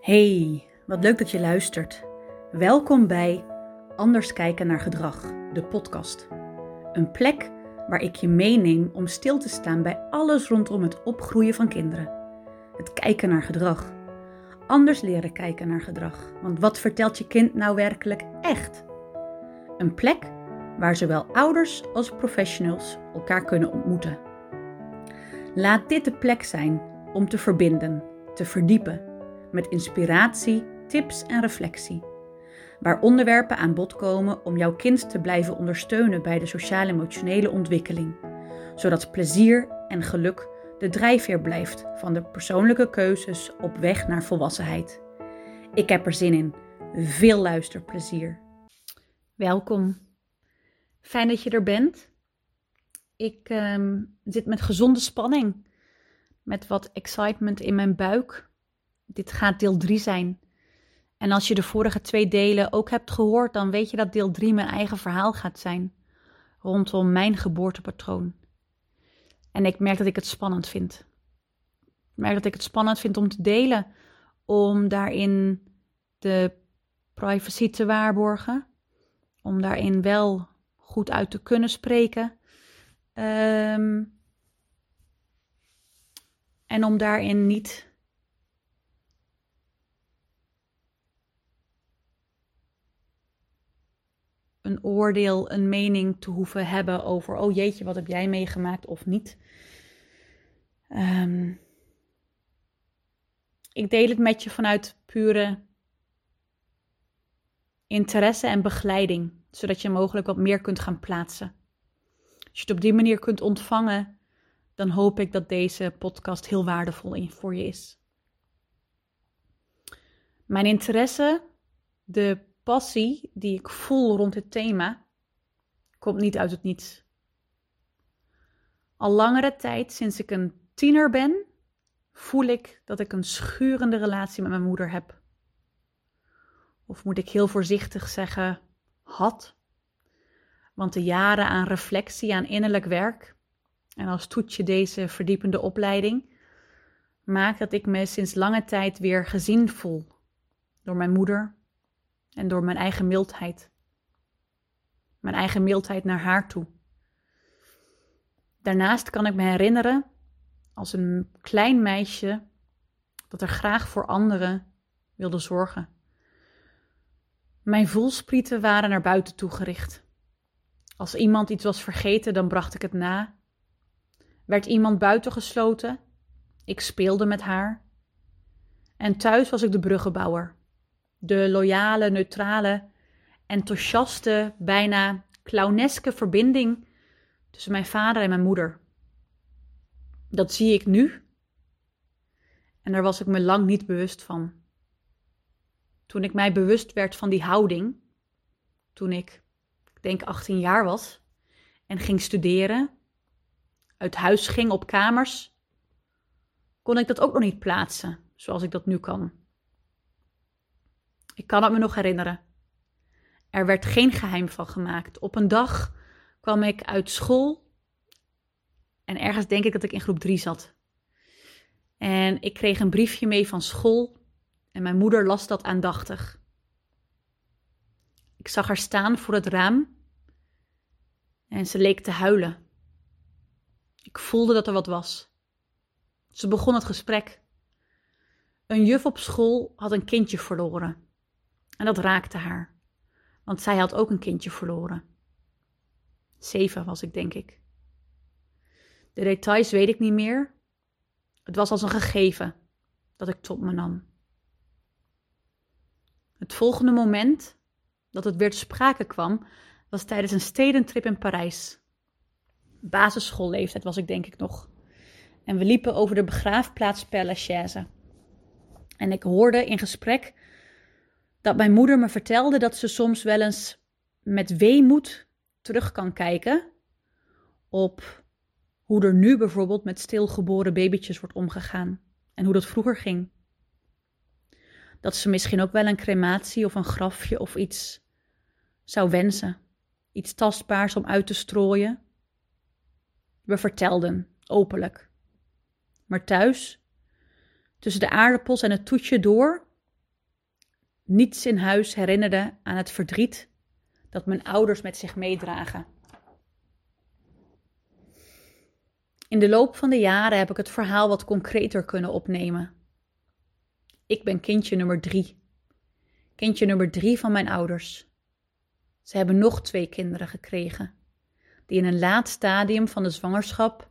Hey, wat leuk dat je luistert. Welkom bij Anders Kijken naar Gedrag, de podcast. Een plek waar ik je meeneem om stil te staan bij alles rondom het opgroeien van kinderen. Het kijken naar gedrag. Anders leren kijken naar gedrag. Want wat vertelt je kind nou werkelijk echt? Een plek waar zowel ouders als professionals elkaar kunnen ontmoeten. Laat dit de plek zijn om te verbinden, te verdiepen, met inspiratie, tips en reflectie. Waar onderwerpen aan bod komen om jouw kind te blijven ondersteunen bij de sociaal-emotionele ontwikkeling. Zodat plezier en geluk de drijfveer blijft van de persoonlijke keuzes op weg naar volwassenheid. Ik heb er zin in. Veel luisterplezier. Welkom. Fijn dat je er bent. Ik zit met gezonde spanning. Met wat excitement in mijn buik. Dit gaat deel 3 zijn. En als je de vorige 2 delen ook hebt gehoord, dan weet je dat deel 3 mijn eigen verhaal gaat zijn. Rondom mijn geboortepatroon. En ik merk dat ik het spannend vind. Ik merk dat ik het spannend vind om te delen. Om daarin de privacy te waarborgen. Om daarin wel goed uit te kunnen spreken. En om daarin niet een oordeel, een mening te hoeven hebben over, oh jeetje, wat heb jij meegemaakt of niet. Ik deel het met je vanuit pure interesse en begeleiding, zodat je mogelijk wat meer kunt gaan plaatsen. Als je het op die manier kunt ontvangen, dan hoop ik dat deze podcast heel waardevol voor je is. Mijn interesse, de passie die ik voel rond dit thema, komt niet uit het niets. Al langere tijd, sinds ik een tiener ben, voel ik dat ik een schurende relatie met mijn moeder heb. Of moet ik heel voorzichtig zeggen, had. Want de jaren aan reflectie, aan innerlijk werk, en als toetje deze verdiepende opleiding, maakt dat ik me sinds lange tijd weer gezien voel. Door mijn moeder en door mijn eigen mildheid. Mijn eigen mildheid naar haar toe. Daarnaast kan ik me herinneren, als een klein meisje, dat er graag voor anderen wilde zorgen. Mijn voelsprieten waren naar buiten toe gericht. Als iemand iets was vergeten, dan bracht ik het na. Werd iemand buitengesloten? Ik speelde met haar. En thuis was ik de bruggenbouwer. De loyale, neutrale, enthousiaste, bijna clowneske verbinding tussen mijn vader en mijn moeder. Dat zie ik nu. En daar was ik me lang niet bewust van. Toen ik mij bewust werd van die houding, toen ik denk 18 jaar was en ging studeren, uit huis ging op kamers, kon ik dat ook nog niet plaatsen zoals ik dat nu kan. Ik kan het me nog herinneren. Er werd geen geheim van gemaakt. Op een dag kwam ik uit school en ergens denk ik dat ik in groep 3 zat. En ik kreeg een briefje mee van school. En mijn moeder las dat aandachtig. Ik zag haar staan voor het raam en ze leek te huilen. Ik voelde dat er wat was. Ze begon het gesprek. Een juf op school had een kindje verloren. En dat raakte haar, want zij had ook een kindje verloren. 7 was ik, denk ik. De details weet ik niet meer. Het was als een gegeven dat ik tot me nam. Het volgende moment dat het weer te sprake kwam, was tijdens een stedentrip in Parijs. Basisschoolleeftijd was ik denk ik nog. En we liepen over de begraafplaats Père Lachaise. En ik hoorde in gesprek dat mijn moeder me vertelde dat ze soms wel eens met weemoed terug kan kijken op hoe er nu bijvoorbeeld met stilgeboren babytjes wordt omgegaan en hoe dat vroeger ging. Dat ze misschien ook wel een crematie of een grafje of iets zou wensen. Iets tastbaars om uit te strooien. We vertelden, openlijk. Maar thuis, tussen de aardappels en het toetje door, Niets in huis herinnerde aan het verdriet dat mijn ouders met zich meedragen. In de loop van de jaren heb ik het verhaal wat concreter kunnen opnemen. Ik ben kindje nummer 3. Kindje nummer 3 van mijn ouders. Ze hebben nog 2 kinderen gekregen, die in een laat stadium van de zwangerschap,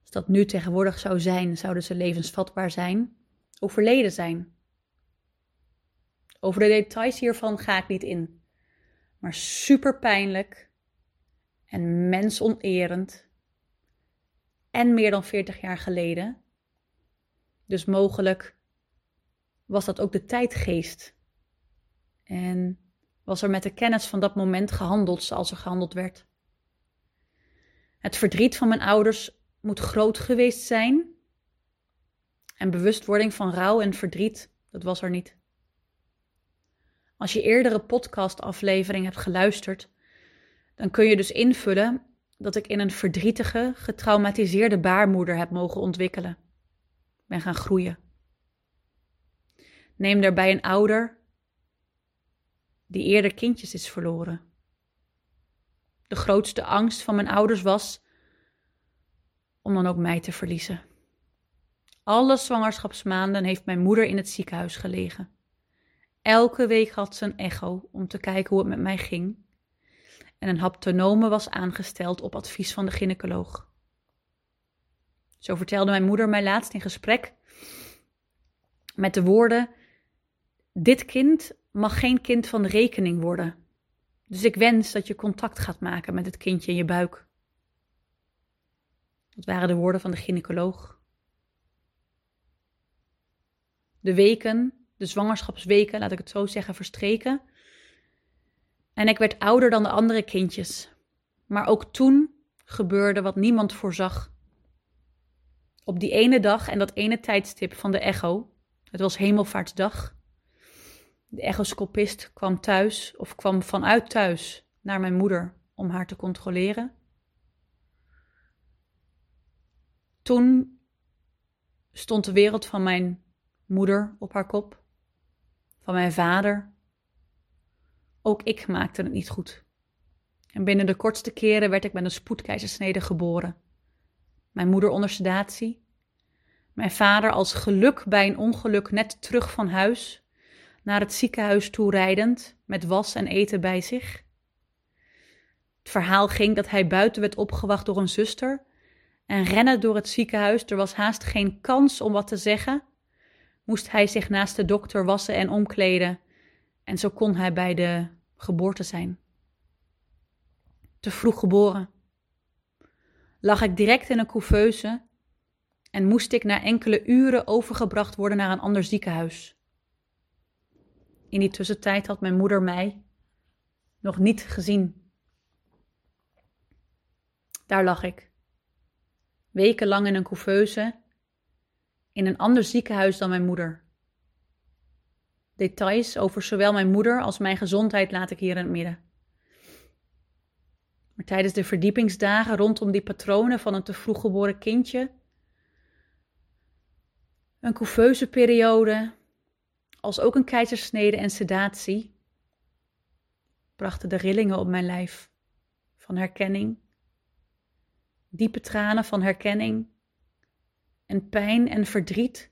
als dat nu tegenwoordig zou zijn, zouden ze levensvatbaar zijn, overleden zijn. Over de details hiervan ga ik niet in, maar super pijnlijk en mensonerend en meer dan 40 jaar geleden. Dus mogelijk was dat ook de tijdgeest en was er met de kennis van dat moment gehandeld zoals er gehandeld werd. Het verdriet van mijn ouders moet groot geweest zijn en bewustwording van rouw en verdriet, dat was er niet. Als je eerdere podcastaflevering hebt geluisterd, dan kun je dus invullen dat ik in een verdrietige, getraumatiseerde baarmoeder heb mogen ontwikkelen. Ben gaan groeien. Neem daarbij een ouder die eerder kindjes is verloren. De grootste angst van mijn ouders was om dan ook mij te verliezen. Alle zwangerschapsmaanden heeft mijn moeder in het ziekenhuis gelegen. Elke week had ze een echo om te kijken hoe het met mij ging. En een haptonome was aangesteld op advies van de gynaecoloog. Zo vertelde mijn moeder mij laatst in gesprek met de woorden: dit kind mag geen kind van de rekening worden. Dus ik wens dat je contact gaat maken met het kindje in je buik. Dat waren de woorden van de gynaecoloog. De weken... de zwangerschapsweken, laat ik het zo zeggen, verstreken. En ik werd ouder dan de andere kindjes. Maar ook toen gebeurde wat niemand voorzag. Op die ene dag en dat ene tijdstip van de echo, het was Hemelvaartsdag. De echoscopist kwam thuis of kwam vanuit thuis naar mijn moeder om haar te controleren. Toen stond de wereld van mijn moeder op haar kop. Van mijn vader. Ook ik maakte het niet goed. En binnen de kortste keren werd ik met een spoedkeizersnede geboren. Mijn moeder onder sedatie. Mijn vader als geluk bij een ongeluk net terug van huis. Naar het ziekenhuis toerijdend. Met was en eten bij zich. Het verhaal ging dat hij buiten werd opgewacht door een zuster. En rennen door het ziekenhuis. Er was haast geen kans om wat te zeggen. Moest hij zich naast de dokter wassen en omkleden. En zo kon hij bij de geboorte zijn. Te vroeg geboren. Lag ik direct in een couveuse en moest ik na enkele uren overgebracht worden naar een ander ziekenhuis. In die tussentijd had mijn moeder mij nog niet gezien. Daar lag ik. Wekenlang in een couveuse. In een ander ziekenhuis dan mijn moeder. Details over zowel mijn moeder als mijn gezondheid laat ik hier in het midden. Maar tijdens de verdiepingsdagen rondom die patronen van een te vroeg geboren kindje, een couveuse periode, als ook een keizersnede en sedatie, brachten de rillingen op mijn lijf van herkenning, diepe tranen van herkenning, en pijn en verdriet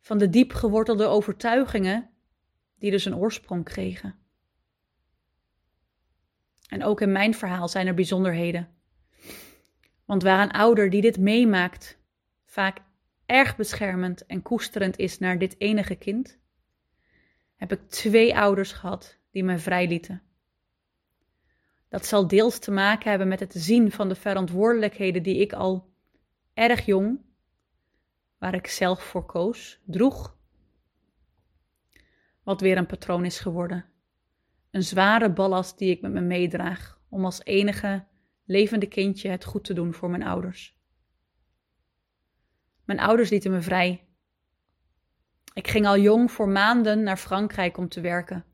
van de diep gewortelde overtuigingen die dus een oorsprong kregen. En ook in mijn verhaal zijn er bijzonderheden. Want waar een ouder die dit meemaakt vaak erg beschermend en koesterend is naar dit enige kind, heb ik 2 ouders gehad die mij vrijlieten. Dat zal deels te maken hebben met het zien van de verantwoordelijkheden die ik al erg jong, waar ik zelf voor koos, droeg. Wat weer een patroon is geworden. Een zware ballast die ik met me meedraag om als enige levende kindje het goed te doen voor mijn ouders. Mijn ouders lieten me vrij. Ik ging al jong voor maanden naar Frankrijk om te werken.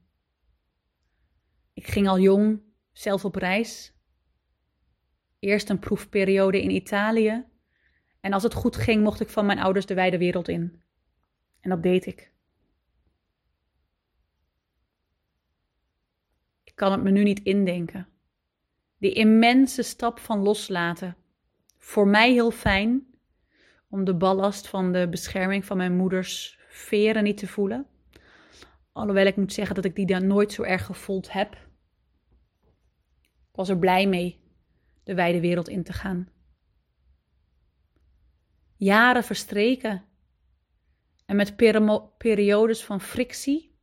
Ik ging al jong zelf op reis. Eerst een proefperiode in Italië. En als het goed ging, mocht ik van mijn ouders de wijde wereld in. En dat deed ik. kan het me nu niet indenken. Die immense stap van loslaten. Voor mij heel fijn om de ballast van de bescherming van mijn moeders veren niet te voelen. Alhoewel ik moet zeggen dat ik die daar nooit zo erg gevoeld heb. Ik was er blij mee de wijde wereld in te gaan. Jaren verstreken en met periodes van frictie,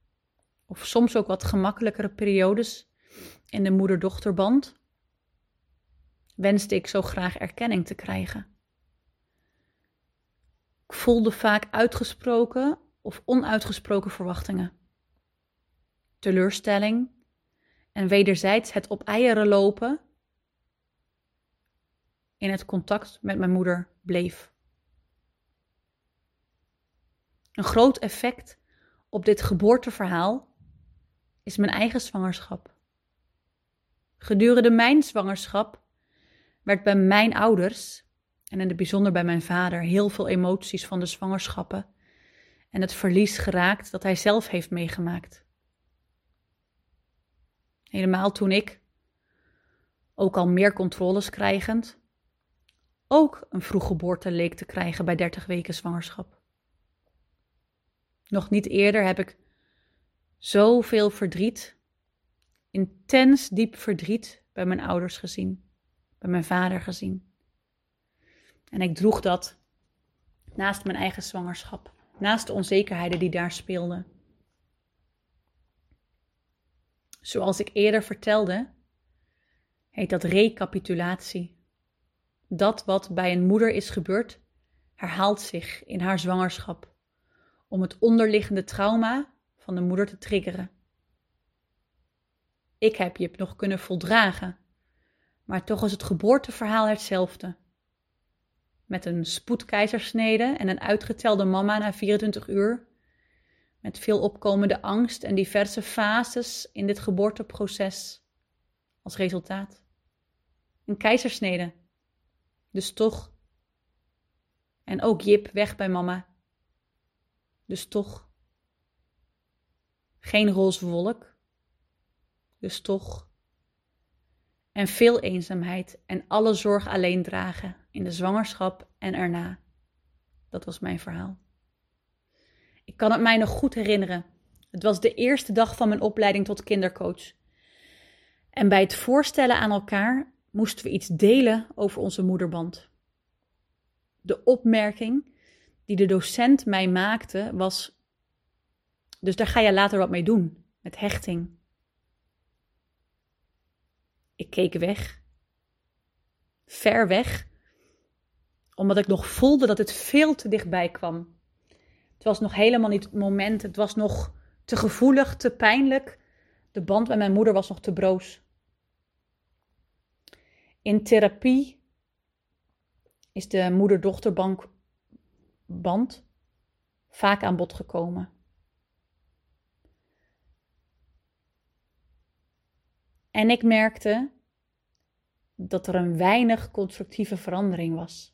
of soms ook wat gemakkelijkere periodes in de moeder-dochterband, wenste ik zo graag erkenning te krijgen. Ik voelde vaak uitgesproken of onuitgesproken verwachtingen, teleurstelling en wederzijds het op eieren lopen in het contact met mijn moeder bleef. Een groot effect op dit geboorteverhaal is mijn eigen zwangerschap. Gedurende mijn zwangerschap werd bij mijn ouders, en in het bijzonder bij mijn vader, heel veel emoties van de zwangerschappen en het verlies geraakt dat hij zelf heeft meegemaakt. Helemaal toen ik, ook al meer controles krijgend, ook een vroeggeboorte leek te krijgen bij 30 weken zwangerschap. Nog niet eerder heb ik zoveel verdriet, intens diep verdriet, bij mijn ouders gezien, bij mijn vader gezien. En ik droeg dat naast mijn eigen zwangerschap, naast de onzekerheden die daar speelden. Zoals ik eerder vertelde, heet dat recapitulatie. Dat wat bij een moeder is gebeurd, herhaalt zich in haar zwangerschap, om het onderliggende trauma van de moeder te triggeren. Ik heb je nog kunnen voldragen, maar toch is het geboorteverhaal hetzelfde. Met een spoedkeizersnede en een uitgetelde mama na 24 uur, met veel opkomende angst en diverse fases in dit geboorteproces als resultaat. Een keizersnede, dus toch. En ook Jip weg bij mama. Dus toch. Geen roze wolk. Dus toch. En veel eenzaamheid en alle zorg alleen dragen in de zwangerschap en erna. Dat was mijn verhaal. Ik kan het mij nog goed herinneren. Het was de eerste dag van mijn opleiding tot kindercoach. En bij het voorstellen aan elkaar moesten we iets delen over onze moederband. De opmerking die de docent mij maakte was: dus daar ga je later wat mee doen, met hechting. Ik keek weg, ver weg, omdat ik nog voelde dat het veel te dichtbij kwam. Het was nog helemaal niet het moment, het was nog te gevoelig, te pijnlijk. De band met mijn moeder was nog te broos. In therapie is de moeder-dochterband vaak aan bod gekomen. En ik merkte dat er een weinig constructieve verandering was.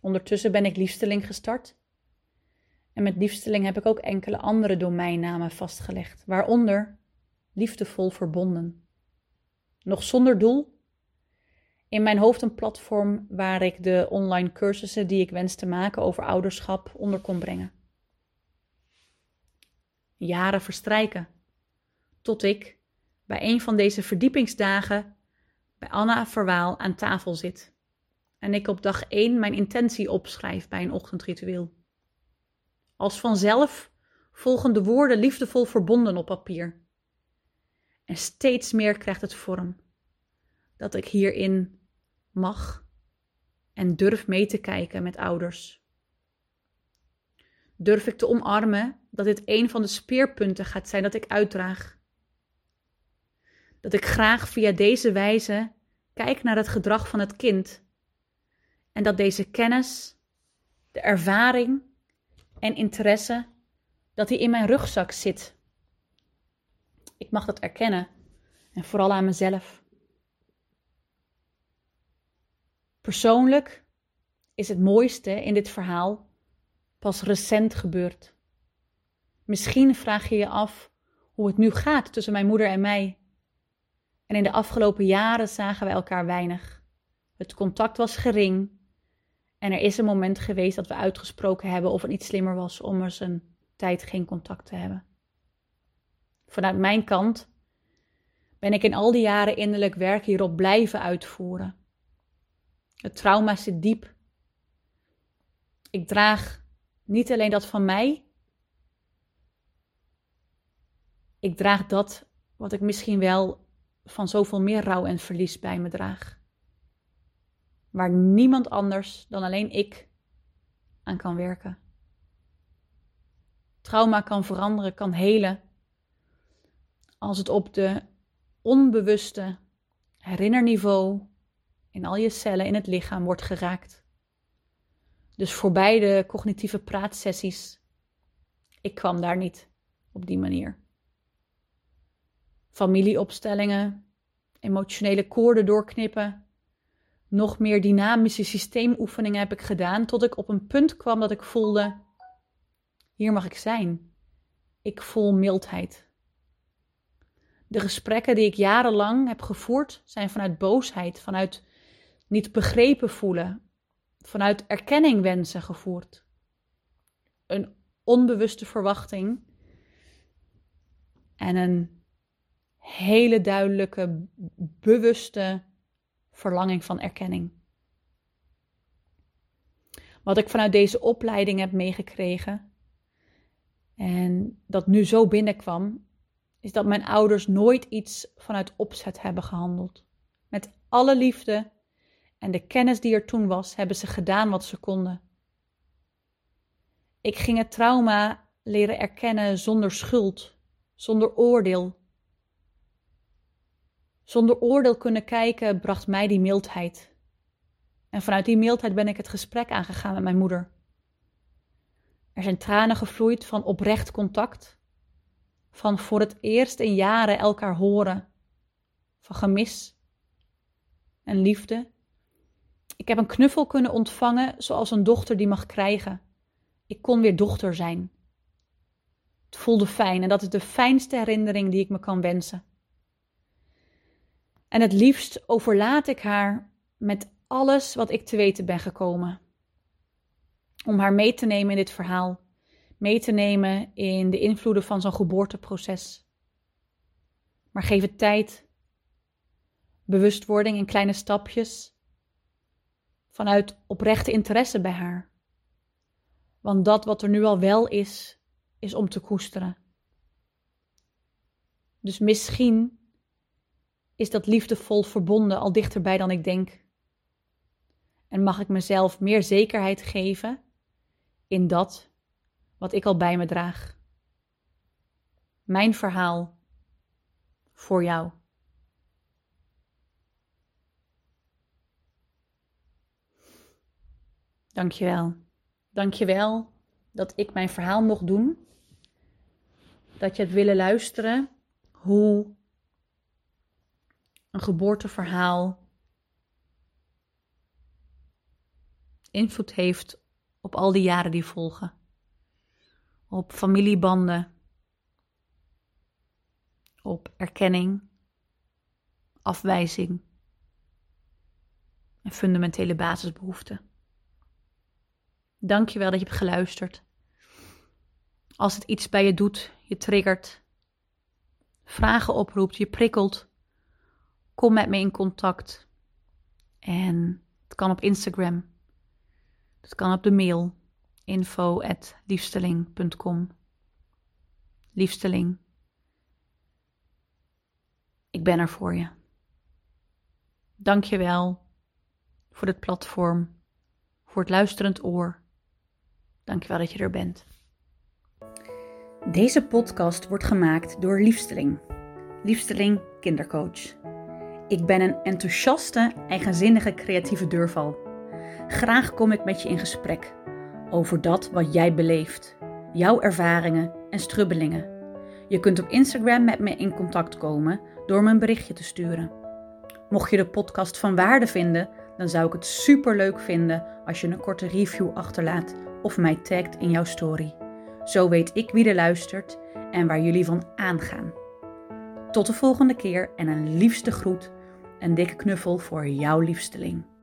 Ondertussen ben ik Liefsteling gestart. En met Liefsteling heb ik ook enkele andere domeinnamen vastgelegd, waaronder liefdevol verbonden. Nog zonder doel. In mijn hoofd een platform waar ik de online cursussen die ik wens te maken over ouderschap onder kon brengen. Jaren verstrijken, tot ik bij een van deze verdiepingsdagen bij Anna Verwaal aan tafel zit. En ik op dag 1 mijn intentie opschrijf bij een ochtendritueel. Als vanzelf volgen de woorden liefdevol verbonden op papier. En steeds meer krijgt het vorm. Dat ik hierin mag en durf mee te kijken met ouders. Durf ik te omarmen dat dit een van de speerpunten gaat zijn dat ik uitdraag. Dat ik graag via deze wijze kijk naar het gedrag van het kind. En dat deze kennis, de ervaring en interesse, dat die in mijn rugzak zit. Ik mag dat erkennen en vooral aan mezelf. Persoonlijk is het mooiste in dit verhaal pas recent gebeurd. Misschien vraag je je af hoe het nu gaat tussen mijn moeder en mij. En in de afgelopen jaren zagen wij elkaar weinig. Het contact was gering. En er is een moment geweest dat we uitgesproken hebben of het niet slimmer was om eens een tijd geen contact te hebben. Vanuit mijn kant ben ik in al die jaren innerlijk werk hierop blijven uitvoeren. Het trauma zit diep. Ik draag niet alleen dat van mij. Ik draag dat wat ik misschien wel van zoveel meer rouw en verlies bij me draag. Waar niemand anders dan alleen ik aan kan werken. Trauma kan veranderen, kan helen. Als het op de onbewuste herinnerniveau in al je cellen in het lichaam wordt geraakt. Dus voorbij de cognitieve praatsessies. Ik kwam daar niet op die manier. Familieopstellingen, emotionele koorden doorknippen. Nog meer dynamische systeemoefeningen heb ik gedaan tot ik op een punt kwam dat ik voelde, hier mag ik zijn. Ik voel mildheid. De gesprekken die ik jarenlang heb gevoerd zijn vanuit boosheid, vanuit niet begrepen voelen, vanuit erkenning wensen gevoerd. Een onbewuste verwachting en een hele duidelijke, bewuste verlanging van erkenning. Wat ik vanuit deze opleiding heb meegekregen en dat nu zo binnenkwam, is dat mijn ouders nooit iets vanuit opzet hebben gehandeld. Met alle liefde en de kennis die er toen was, hebben ze gedaan wat ze konden. Ik ging het trauma leren erkennen zonder schuld, zonder oordeel. Zonder oordeel kunnen kijken bracht mij die mildheid. En vanuit die mildheid ben ik het gesprek aangegaan met mijn moeder. Er zijn tranen gevloeid van oprecht contact, van voor het eerst in jaren elkaar horen, van gemis en liefde. Ik heb een knuffel kunnen ontvangen zoals een dochter die mag krijgen. Ik kon weer dochter zijn. Het voelde fijn en dat is de fijnste herinnering die ik me kan wensen. En het liefst overlaat ik haar met alles wat ik te weten ben gekomen. Om haar mee te nemen in dit verhaal. Mee te nemen in de invloeden van zo'n geboorteproces. Maar geef het tijd. Bewustwording in kleine stapjes. Vanuit oprechte interesse bij haar. Want dat wat er nu al wel is, is om te koesteren. Dus misschien is dat liefdevol verbonden al dichterbij dan ik denk. En mag ik mezelf meer zekerheid geven in dat wat ik al bij me draag. Mijn verhaal voor jou. Dankjewel. Dankjewel dat ik mijn verhaal mocht doen. Dat je hebt willen luisteren hoe een geboorteverhaal invloed heeft op al die jaren die volgen. Op familiebanden. Op erkenning. Afwijzing. En fundamentele basisbehoeften. Dank je wel dat je hebt geluisterd. Als het iets bij je doet, je triggert. Vragen oproept, je prikkelt. Kom met me in contact. En het kan op Instagram. Het kan op de mail. info@liefsteling.com. Liefsteling. Ik ben er voor je. Dank je wel voor dit platform. Voor het luisterend oor. Dank je wel dat je er bent. Deze podcast wordt gemaakt door Liefsteling. Liefsteling kindercoach. Ik ben een enthousiaste, eigenzinnige, creatieve deurval. Graag kom ik met je in gesprek over dat wat jij beleeft, jouw ervaringen en strubbelingen. Je kunt op Instagram met me in contact komen door me een berichtje te sturen. Mocht je de podcast van waarde vinden, dan zou ik het superleuk vinden als je een korte review achterlaat of mij tagt in jouw story. Zo weet ik wie er luistert en waar jullie van aangaan. Tot de volgende keer en een liefste groet, een dikke knuffel voor jouw liefsteling.